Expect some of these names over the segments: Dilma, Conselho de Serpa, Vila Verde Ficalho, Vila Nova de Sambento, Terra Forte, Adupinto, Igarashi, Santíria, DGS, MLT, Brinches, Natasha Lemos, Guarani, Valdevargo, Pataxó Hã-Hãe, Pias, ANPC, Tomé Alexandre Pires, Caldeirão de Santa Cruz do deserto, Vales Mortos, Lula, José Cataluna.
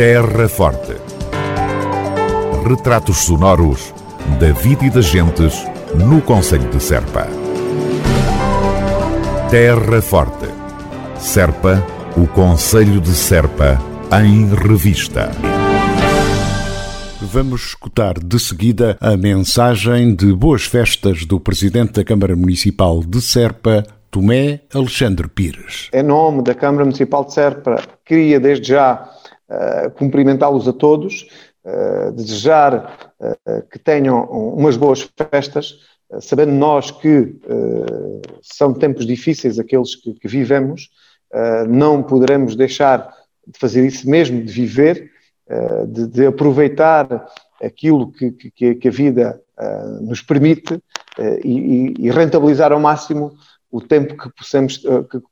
Terra Forte. Retratos sonoros da vida e das gentes no Conselho de Serpa. Terra Forte. Serpa, o Conselho de Serpa, em revista. Vamos escutar de seguida a mensagem de boas festas do Presidente da Câmara Municipal de Serpa, Tomé Alexandre Pires. Em nome da Câmara Municipal de Serpa, queria desde já cumprimentá-los a todos, desejar que tenham umas boas festas, sabendo nós que são tempos difíceis aqueles que vivemos, não poderemos deixar de fazer isso mesmo, de viver, de aproveitar aquilo que a vida nos permite e rentabilizar ao máximo o tempo que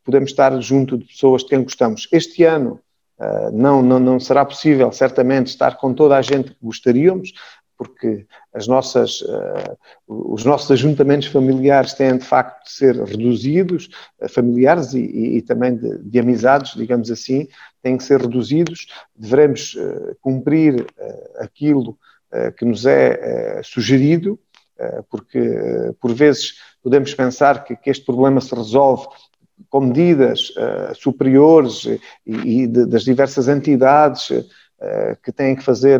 podemos estar junto de pessoas de quem gostamos. Este ano não será possível, certamente, estar com toda a gente que gostaríamos, porque os nossos ajuntamentos familiares têm, de facto, de ser reduzidos, familiares e também de amizades, digamos assim, têm que ser reduzidos. Devemos cumprir aquilo que nos é sugerido, porque, por vezes, podemos pensar que este problema se resolve com medidas superiores e das diversas entidades que têm que fazer,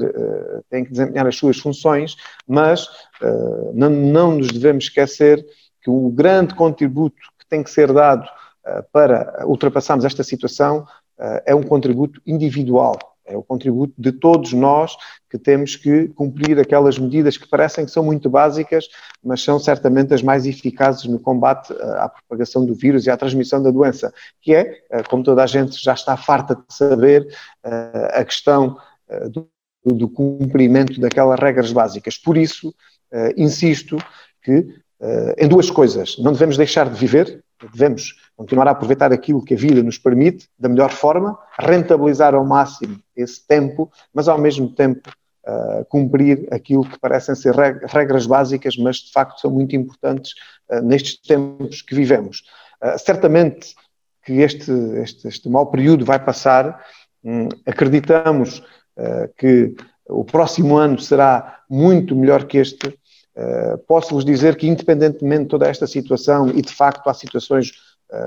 têm que desempenhar as suas funções, mas não nos devemos esquecer que o grande contributo que tem que ser dado para ultrapassarmos esta situação é um contributo individual, é o contributo de todos nós, que temos que cumprir aquelas medidas que parecem que são muito básicas, mas são certamente as mais eficazes no combate à propagação do vírus e à transmissão da doença, que é, como toda a gente já está farta de saber, a questão do cumprimento daquelas regras básicas. Por isso, insisto que em duas coisas: não devemos deixar de viver, devemos continuar a aproveitar aquilo que a vida nos permite, da melhor forma, rentabilizar ao máximo esse tempo, mas ao mesmo tempo cumprir aquilo que parecem ser regras básicas, mas de facto são muito importantes nestes tempos que vivemos. Certamente que este mau período vai passar, acreditamos que o próximo ano será muito melhor que este. Posso-vos dizer que, independentemente de toda esta situação, e de facto há situações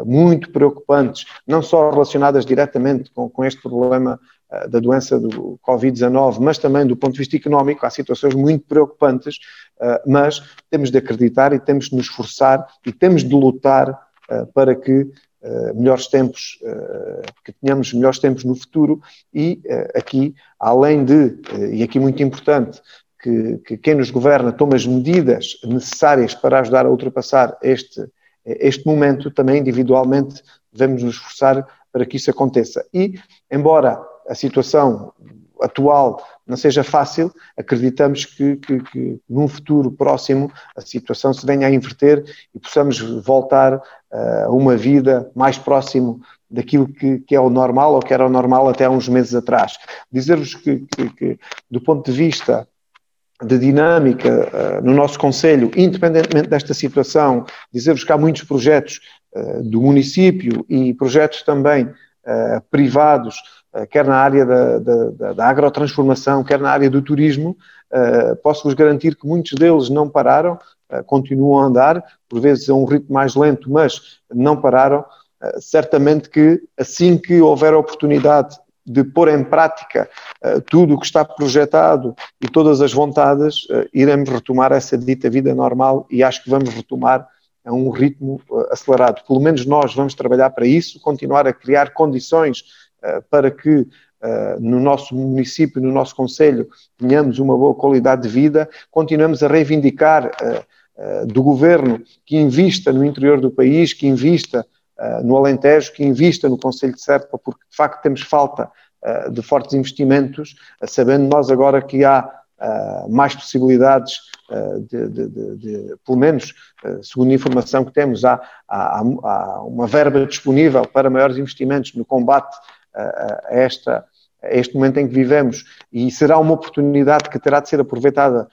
muito preocupantes, não só relacionadas diretamente com este problema da doença do Covid-19, mas também do ponto de vista económico, há situações muito preocupantes, mas temos de acreditar e temos de nos esforçar e temos de lutar para que tenhamos melhores tempos no futuro. E aqui, além de, e aqui muito importante, que quem nos governa toma as medidas necessárias para ajudar a ultrapassar este momento, também individualmente devemos nos esforçar para que isso aconteça. E, embora a situação atual não seja fácil, acreditamos que num futuro próximo a situação se venha a inverter e possamos voltar a uma vida mais próximo daquilo que é o normal, ou que era o normal até há uns meses atrás. Dizer-vos que do ponto de vista de dinâmica no nosso concelho, independentemente desta situação, dizer-vos que há muitos projetos do município e projetos também privados, quer na área da agrotransformação, quer na área do turismo. Posso-vos garantir que muitos deles não pararam, continuam a andar, por vezes a um ritmo mais lento, mas não pararam. Certamente que, assim que houver a oportunidade de pôr em prática tudo o que está projetado e todas as vontades, iremos retomar essa dita vida normal, e acho que vamos retomar a um ritmo acelerado. Pelo menos nós vamos trabalhar para isso, continuar a criar condições para que no nosso município, no nosso concelho, tenhamos uma boa qualidade de vida. Continuamos a reivindicar do governo que invista no interior do país, que invista no Alentejo, que invista no Conselho de Serpa, porque de facto temos falta de fortes investimentos, sabendo nós agora que há mais possibilidades, pelo menos segundo a informação que temos, há uma verba disponível para maiores investimentos no combate a este momento em que vivemos, e será uma oportunidade que terá de ser aproveitada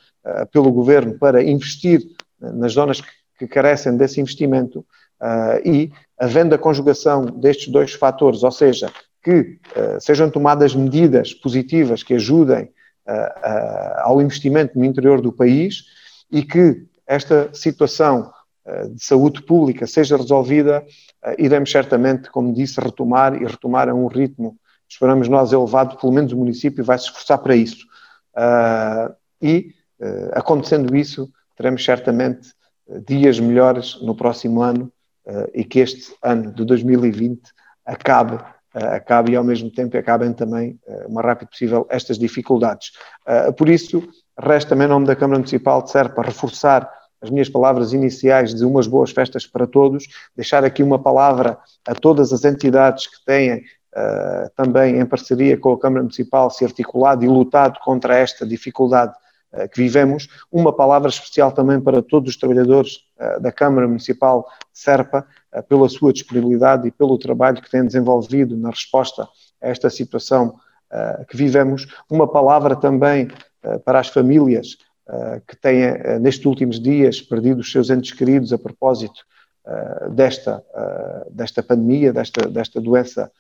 pelo Governo para investir nas zonas que carecem desse investimento. E havendo a conjugação destes dois fatores, ou seja, que sejam tomadas medidas positivas que ajudem ao investimento no interior do país e que esta situação de saúde pública seja resolvida, iremos certamente, como disse, retomar a um ritmo, esperamos nós, elevado. Pelo menos o município vai se esforçar para isso. Acontecendo isso, teremos certamente dias melhores no próximo ano e que este ano de 2020 acabe e ao mesmo tempo acabem também o mais rápido possível estas dificuldades. Por isso, resta-me em nome da Câmara Municipal de Serpa reforçar as minhas palavras iniciais de umas boas festas para todos, deixar aqui uma palavra a todas as entidades que têm também em parceria com a Câmara Municipal se articulado e lutado contra esta dificuldade que vivemos, uma palavra especial também para todos os trabalhadores da Câmara Municipal de Serpa pela sua disponibilidade e pelo trabalho que têm desenvolvido na resposta a esta situação que vivemos, uma palavra também para as famílias que têm nestes últimos dias perdido os seus entes queridos a propósito desta pandemia, desta doença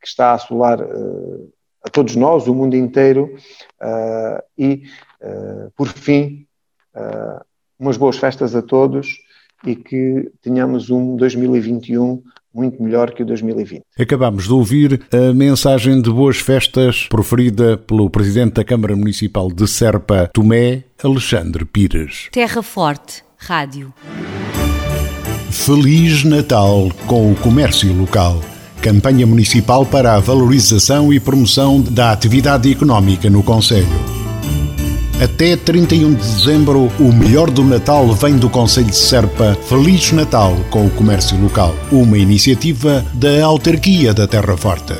que está a assolar a todos nós, o mundo inteiro, por fim, umas boas festas a todos e que tenhamos um 2021 muito melhor que o 2020. Acabamos de ouvir a mensagem de boas festas proferida pelo Presidente da Câmara Municipal de Serpa, Tomé Alexandre Pires. Terra Forte Rádio. Feliz Natal com o comércio local. Campanha municipal para a valorização e promoção da atividade económica no concelho. Até 31 de dezembro, o melhor do Natal vem do Conselho de Serpa. Feliz Natal com o comércio local. Uma iniciativa da autarquia da Terra Forte.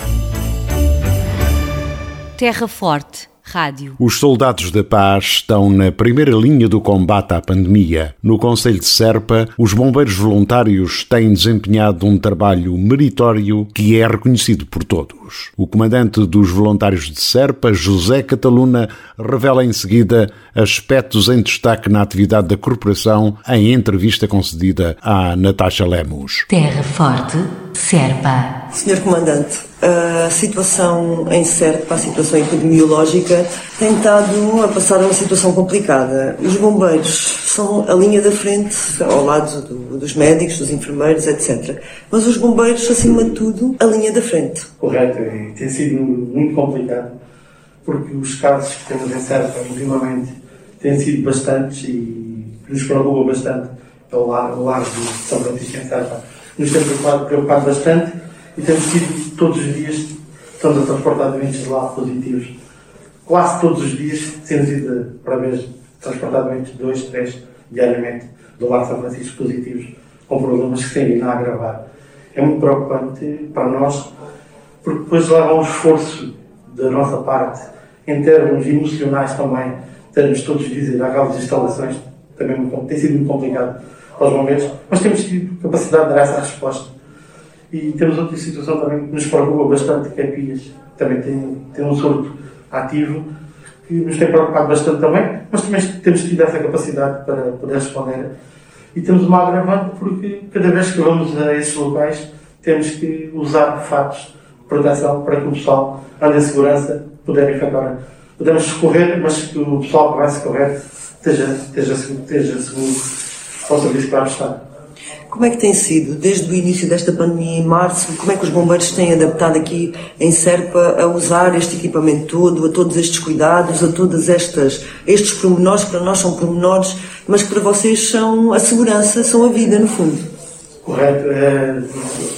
Terra Forte Rádio. Os soldados da paz estão na primeira linha do combate à pandemia. No Conselho de Serpa, os bombeiros voluntários têm desempenhado um trabalho meritório que é reconhecido por todos. O comandante dos voluntários de Serpa, José Cataluna, revela em seguida aspectos em destaque na atividade da corporação em entrevista concedida à Natasha Lemos. Terra Forte, Serpa. Senhor Comandante, a situação em Serpa, a situação epidemiológica, tem estado a passar uma situação complicada. Os bombeiros são a linha da frente, ao lado dos médicos, dos enfermeiros, etc. Mas os bombeiros, acima de tudo, a linha da frente. Correto, e tem sido muito complicado, porque os casos que temos em Serpa, ultimamente, têm sido bastantes e nos preocupa bastante pelo largo de São Francisco em Serpa. Nos temos preocupado bastante e temos sido todos os dias, estamos a transportar doentes de lado positivos. Quase todos os dias temos ido para vez transportar doentes 2, 3 diariamente do lado de São Francisco positivos, com problemas que têm vindo a agravar. É muito preocupante para nós, porque depois leva um esforço da nossa parte, em termos emocionais também, termos todos os dias aquelas instalações, também tem sido muito complicado para os bombeiros, mas temos tido capacidade de dar essa resposta. E temos outra situação também que nos preocupa bastante, que é Pias, também tem um surto ativo, que nos tem preocupado bastante também, mas também temos tido essa capacidade para poder responder. E temos uma agravante, porque cada vez que vamos a esses locais, temos que usar fatos de proteção para que o pessoal ande em segurança, poder efetuar. Podemos socorrer, mas que o pessoal que vai socorrer esteja seguro. Como é que tem sido, desde o início desta pandemia em março, como é que os bombeiros têm adaptado aqui em Serpa a usar este equipamento todo, a todos estes cuidados, a todos estes pormenores, para nós são pormenores, mas que para vocês são a segurança, são a vida, no fundo? Correto.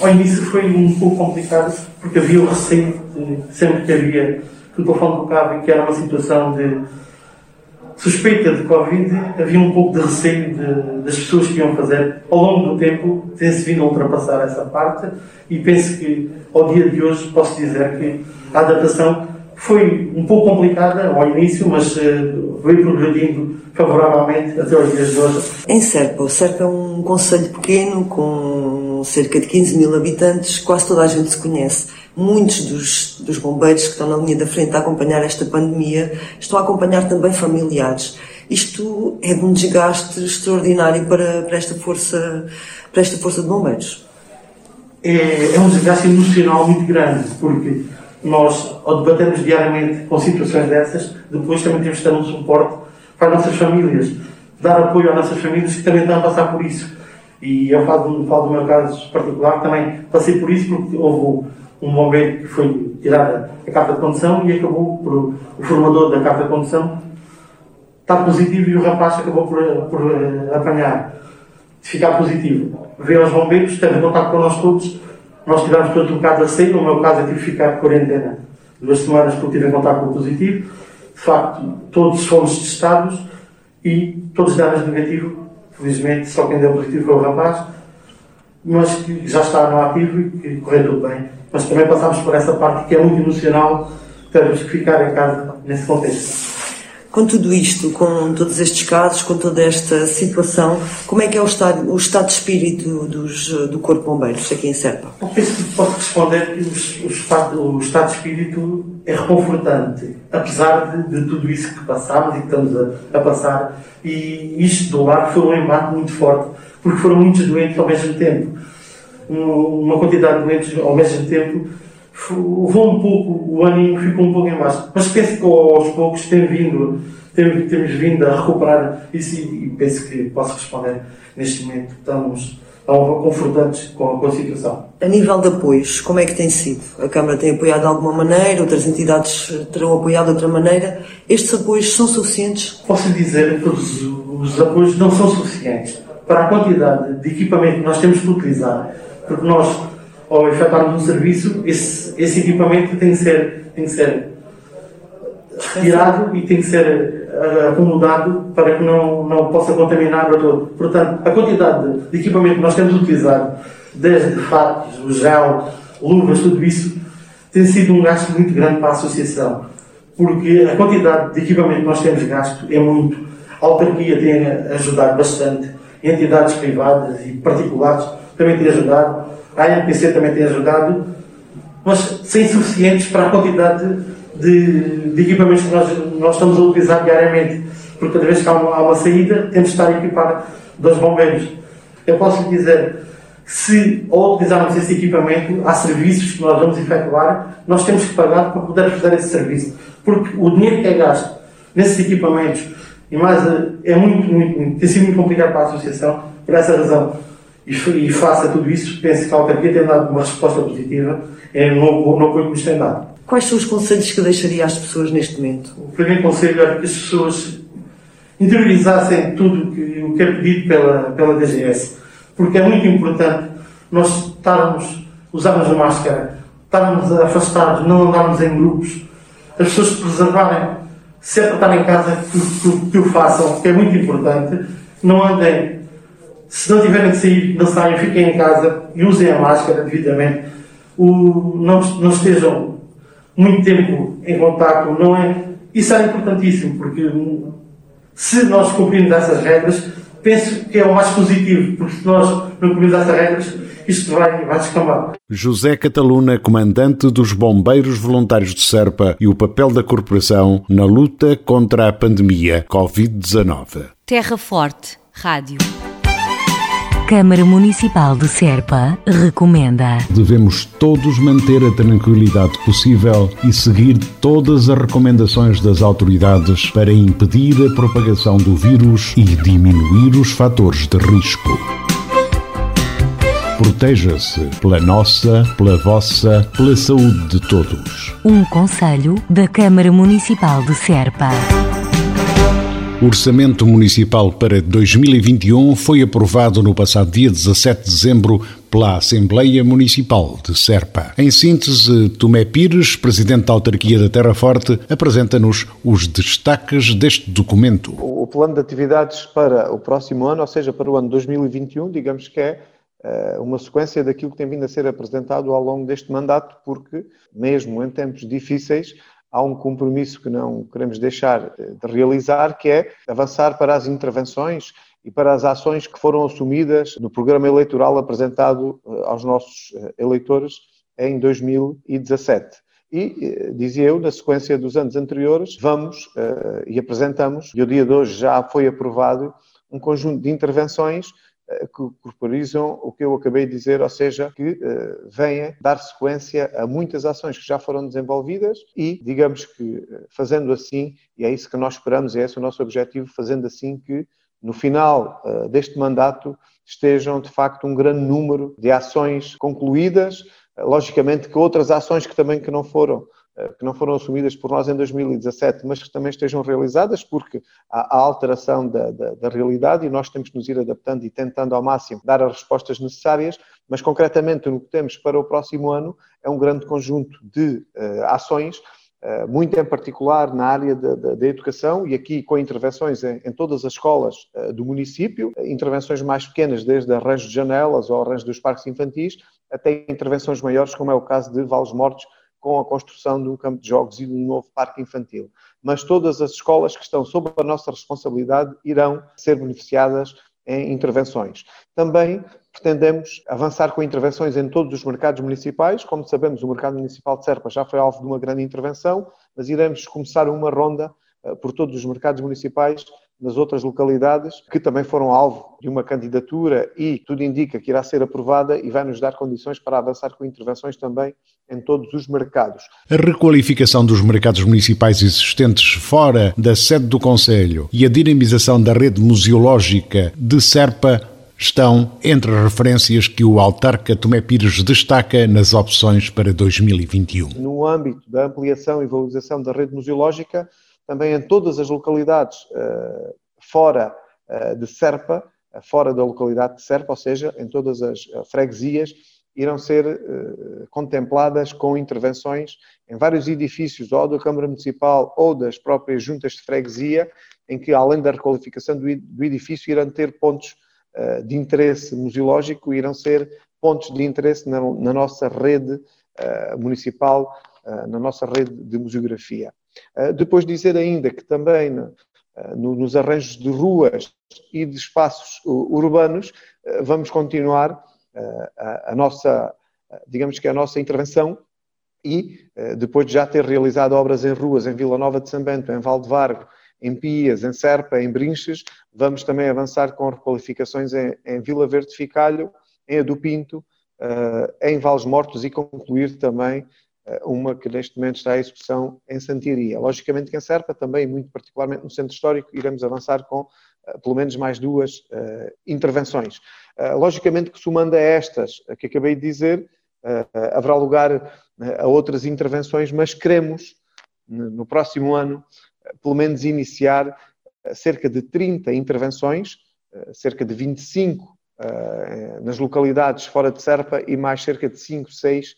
Ao início foi um pouco complicado, porque havia o receio, sempre que havia que o telefone tocava e que era uma situação de suspeita de Covid, havia um pouco de receio das pessoas que iam fazer. Ao longo do tempo tem-se vindo a ultrapassar essa parte e penso que ao dia de hoje posso dizer que a adaptação foi um pouco complicada ao início, mas veio progredindo favoravelmente até aos dias de hoje. Em Serpa, o Serpa é um concelho pequeno com cerca de 15 mil habitantes, quase toda a gente se conhece. Muitos dos bombeiros que estão na linha da frente a acompanhar esta pandemia estão a acompanhar também familiares. Isto é de um desgaste extraordinário para esta força de bombeiros. é um desgaste emocional muito grande, porque nós ou debatemos diariamente com situações dessas, depois também temos de dar um suporte para as nossas famílias, dar apoio às nossas famílias que também estão a passar por isso. E eu falo do meu caso particular, também passei por isso porque houve um bombeiro que foi tirar a carta de condução e acabou por o formador da carta de condução estar positivo e o rapaz acabou por apanhar, ficar positivo. Veio aos bombeiros, teve contato com nós todos, nós tivemos todos um bocado a sair, no meu caso eu tive que ficar de quarentena 2 semanas porque tive contato com o positivo. De facto, todos fomos testados e todos demos negativo. Felizmente, só quem deu positivo foi o rapaz, mas que já está no ativo e que correu tudo bem. Mas também passámos por essa parte que é muito emocional, termos que ficar em casa nesse contexto. Com tudo isto, com todos estes casos, com toda esta situação, como é que é o estado de espírito do Corpo de Bombeiros aqui em Serpa? Eu penso que posso responder que o estado de espírito é reconfortante, apesar de tudo isso que passámos e que estamos a passar. E isto do lar foi um embate muito forte, porque foram muitos doentes ao mesmo tempo. Uma quantidade de doentes ao mesmo tempo, levou um pouco, o ânimo ficou um pouco em baixo. Mas penso que aos poucos temos vindo a recuperar isso e penso que posso responder neste momento. Estamos confortantes com a situação. A nível de apoios, como é que tem sido? A Câmara tem apoiado de alguma maneira, outras entidades terão apoiado de outra maneira. Estes apoios são suficientes? Posso dizer que os apoios não são suficientes para a quantidade de equipamento que nós temos que utilizar, porque nós, ao efetuarmos um serviço, esse equipamento tem que ser retirado e tem que ser acomodado para que não possa contaminar o todo. Portanto, a quantidade de equipamento que nós temos utilizado, desde fatos, o gel, luvas, tudo isso, tem sido um gasto muito grande para a associação, porque a quantidade de equipamento que nós temos gasto é muito. A autarquia tem ajudado bastante, entidades privadas e particulares também têm ajudado, a ANPC também tem ajudado, mas sem suficientes para a quantidade de equipamentos que nós estamos a utilizar diariamente, porque cada vez que há uma saída, temos de estar a equipar dos bombeiros. Eu posso dizer que se ao utilizarmos esse equipamento, há serviços que nós vamos efetuar, nós temos que pagar para poder fazer esse serviço, porque o dinheiro que é gasto nesses equipamentos e mais é muito, tem sido muito complicado para a associação, por essa razão. E faça tudo isso, penso que a autarquia tem dado uma resposta positiva no apoio que nos tem dado. Quais são os conselhos que deixaria às pessoas neste momento? O primeiro conselho é que as pessoas interiorizassem tudo o que é pedido pela DGS, porque é muito importante nós usarmos a máscara, estarmos afastados, não andarmos em grupos, as pessoas se preservarem, sempre estarem em casa, que o façam, que é muito importante, não andem. Se não tiverem que sair, não saiam, fiquem em casa e usem a máscara devidamente. Não estejam muito tempo em contacto, não é? Isso é importantíssimo, porque se nós cumprirmos essas regras, penso que é o mais positivo, porque se nós não cumprirmos essas regras, isto vai descambar. José Cataluna, comandante dos Bombeiros Voluntários de Serpa, e o papel da corporação na luta contra a pandemia Covid-19. Terra Forte Rádio. Câmara Municipal de Serpa recomenda. Devemos todos manter a tranquilidade possível e seguir todas as recomendações das autoridades para impedir a propagação do vírus e diminuir os fatores de risco. Proteja-se pela nossa, pela vossa, pela saúde de todos. Um conselho da Câmara Municipal de Serpa. O Orçamento Municipal para 2021 foi aprovado no passado dia 17 de dezembro pela Assembleia Municipal de Serpa. Em síntese, Tomé Pires, presidente da autarquia da Terra Forte, apresenta-nos os destaques deste documento. O plano de atividades para o próximo ano, ou seja, para o ano 2021, digamos que é uma sequência daquilo que tem vindo a ser apresentado ao longo deste mandato, porque mesmo em tempos difíceis, há um compromisso que não queremos deixar de realizar, que é avançar para as intervenções e para as ações que foram assumidas no programa eleitoral apresentado aos nossos eleitores em 2017. E, dizia eu, na sequência dos anos anteriores, vamos e apresentamos, e o dia de hoje já foi aprovado, um conjunto de intervenções que corporizam o que eu acabei de dizer, ou seja, que venha dar sequência a muitas ações que já foram desenvolvidas e, digamos que, fazendo assim, e é isso que nós esperamos, é esse o nosso objetivo, fazendo assim que, no final deste mandato, estejam, de facto, um grande número de ações concluídas, logicamente que outras ações que também que não foram assumidas por nós em 2017, mas que também estejam realizadas, porque há a alteração da realidade e nós temos que nos ir adaptando e tentando ao máximo dar as respostas necessárias, mas concretamente o que temos para o próximo ano é um grande conjunto de ações, muito em particular na área da educação, e aqui com intervenções em todas as escolas do município, intervenções mais pequenas, desde arranjos de janelas ou arranjos dos parques infantis, até intervenções maiores, como é o caso de Vales Mortos, com a construção de um campo de jogos e de um novo parque infantil. Mas todas as escolas que estão sob a nossa responsabilidade irão ser beneficiadas em intervenções. Também pretendemos avançar com intervenções em todos os mercados municipais. Como sabemos, o mercado municipal de Serpa já foi alvo de uma grande intervenção, mas iremos começar uma ronda por todos os mercados municipais nas outras localidades, que também foram alvo de uma candidatura e tudo indica que irá ser aprovada e vai nos dar condições para avançar com intervenções também em todos os mercados. A requalificação dos mercados municipais existentes fora da sede do Conselho e a dinamização da rede museológica de Serpa estão entre as referências que o autarca Tomé Pires destaca nas opções para 2021. No âmbito da ampliação e valorização da rede museológica, também em todas as localidades fora de Serpa, fora da localidade de Serpa, ou seja, em todas as freguesias, irão ser contempladas com intervenções em vários edifícios ou da Câmara Municipal ou das próprias juntas de freguesia, em que, além da requalificação do edifício, irão ter pontos de interesse museológico, irão ser pontos de interesse na nossa rede municipal, na nossa rede de museografia. Depois dizer ainda que também nos arranjos de ruas e de espaços urbanos vamos continuar a nossa, digamos que a nossa intervenção, e depois de já ter realizado obras em ruas em Vila Nova de Sambento, em Valdevargo, em Pias, em Serpa, em Brinches, vamos também avançar com requalificações em Vila Verde Ficalho, em Adupinto, em Vales Mortos e concluir também uma que neste momento está à execução em Santíria. Logicamente que em Serpa também, muito particularmente no Centro Histórico, iremos avançar com pelo menos mais duas intervenções. Logicamente que somando a estas que acabei de dizer, haverá lugar a outras intervenções, mas queremos no próximo ano pelo menos iniciar cerca de 30 intervenções, cerca de 25 nas localidades fora de Serpa e mais cerca de 5, 6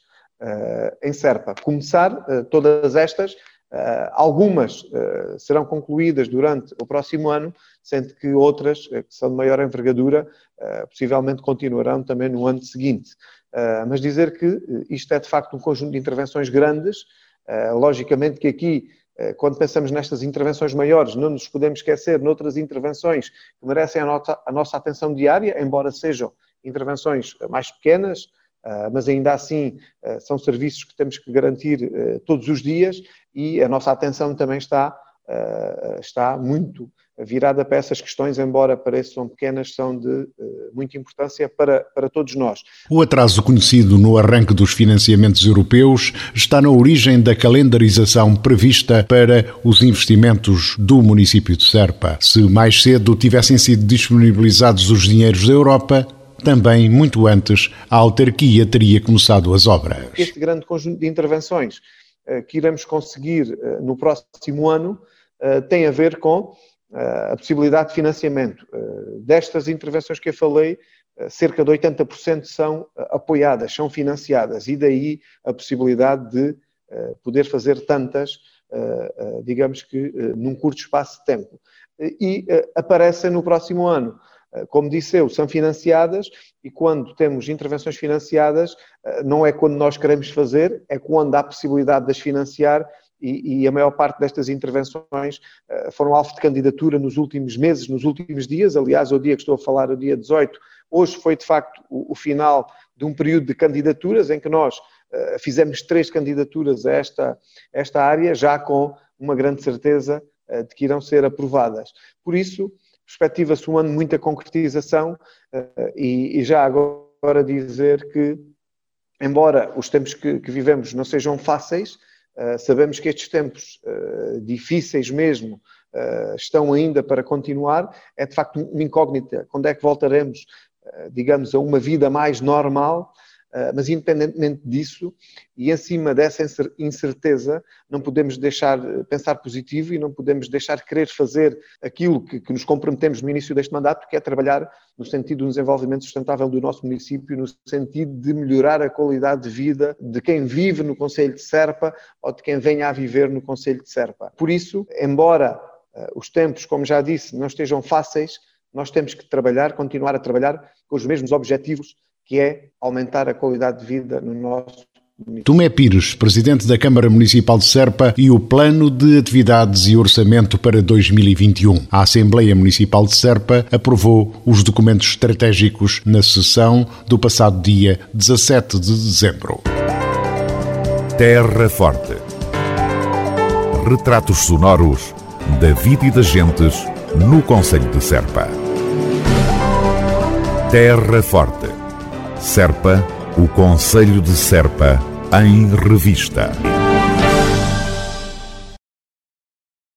em Serpa. Começar todas estas, algumas serão concluídas durante o próximo ano, sendo que outras, que são de maior envergadura, possivelmente continuarão também no ano seguinte. Mas dizer que isto é de facto um conjunto de intervenções grandes, logicamente que aqui, quando pensamos nestas intervenções maiores, não nos podemos esquecer noutras intervenções que merecem a nossa atenção diária, embora sejam intervenções mais pequenas, mas ainda assim são serviços que temos que garantir todos os dias, e a nossa atenção também está muito virada para essas questões, embora pareçam pequenas, são de muita importância para todos nós. O atraso conhecido no arranque dos financiamentos europeus está na origem da calendarização prevista para os investimentos do município de Serpa. Se mais cedo tivessem sido disponibilizados os dinheiros da Europa, também, muito antes, a autarquia teria começado as obras. Este grande conjunto de intervenções que iremos conseguir no próximo ano tem a ver com a possibilidade de financiamento. Destas intervenções que eu falei, cerca de 80% são apoiadas, são financiadas, e daí a possibilidade de poder fazer tantas, digamos que num curto espaço de tempo. E aparecem no próximo ano. Como disse eu, são financiadas, e quando temos intervenções financiadas, não é quando nós queremos fazer, é quando há possibilidade de as financiar, e a maior parte destas intervenções foram alvo de candidatura nos últimos meses, nos últimos dias. Aliás, o dia que estou a falar, o dia 18, hoje foi de facto o final de um período de candidaturas, em que nós fizemos 3 candidaturas a esta área, já com uma grande certeza de que irão ser aprovadas. Por isso, perspectiva-se um ano de muita concretização e já agora dizer que, embora os tempos que vivemos não sejam fáceis, sabemos que estes tempos difíceis mesmo estão ainda para continuar. É de facto uma incógnita quando é que voltaremos, digamos, a uma vida mais normal, mas independentemente disso e em cima dessa incerteza não podemos deixar pensar positivo e não podemos deixar querer fazer aquilo que nos comprometemos no início deste mandato, que é trabalhar no sentido do desenvolvimento sustentável do nosso município, no sentido de melhorar a qualidade de vida de quem vive no Conselho de Serpa ou de quem venha a viver no Conselho de Serpa. Por isso, embora os tempos, como já disse, não estejam fáceis, nós temos que trabalhar, continuar a trabalhar com os mesmos objetivos, que é aumentar a qualidade de vida no nosso município. Tomé Pires, presidente da Câmara Municipal de Serpa, e o Plano de Atividades e Orçamento para 2021. A Assembleia Municipal de Serpa aprovou os documentos estratégicos na sessão do passado dia 17 de dezembro. Terra Forte. Retratos sonoros da vida e das gentes no Conselho de Serpa. Terra Forte. Serpa, o Conselho de Serpa, em revista.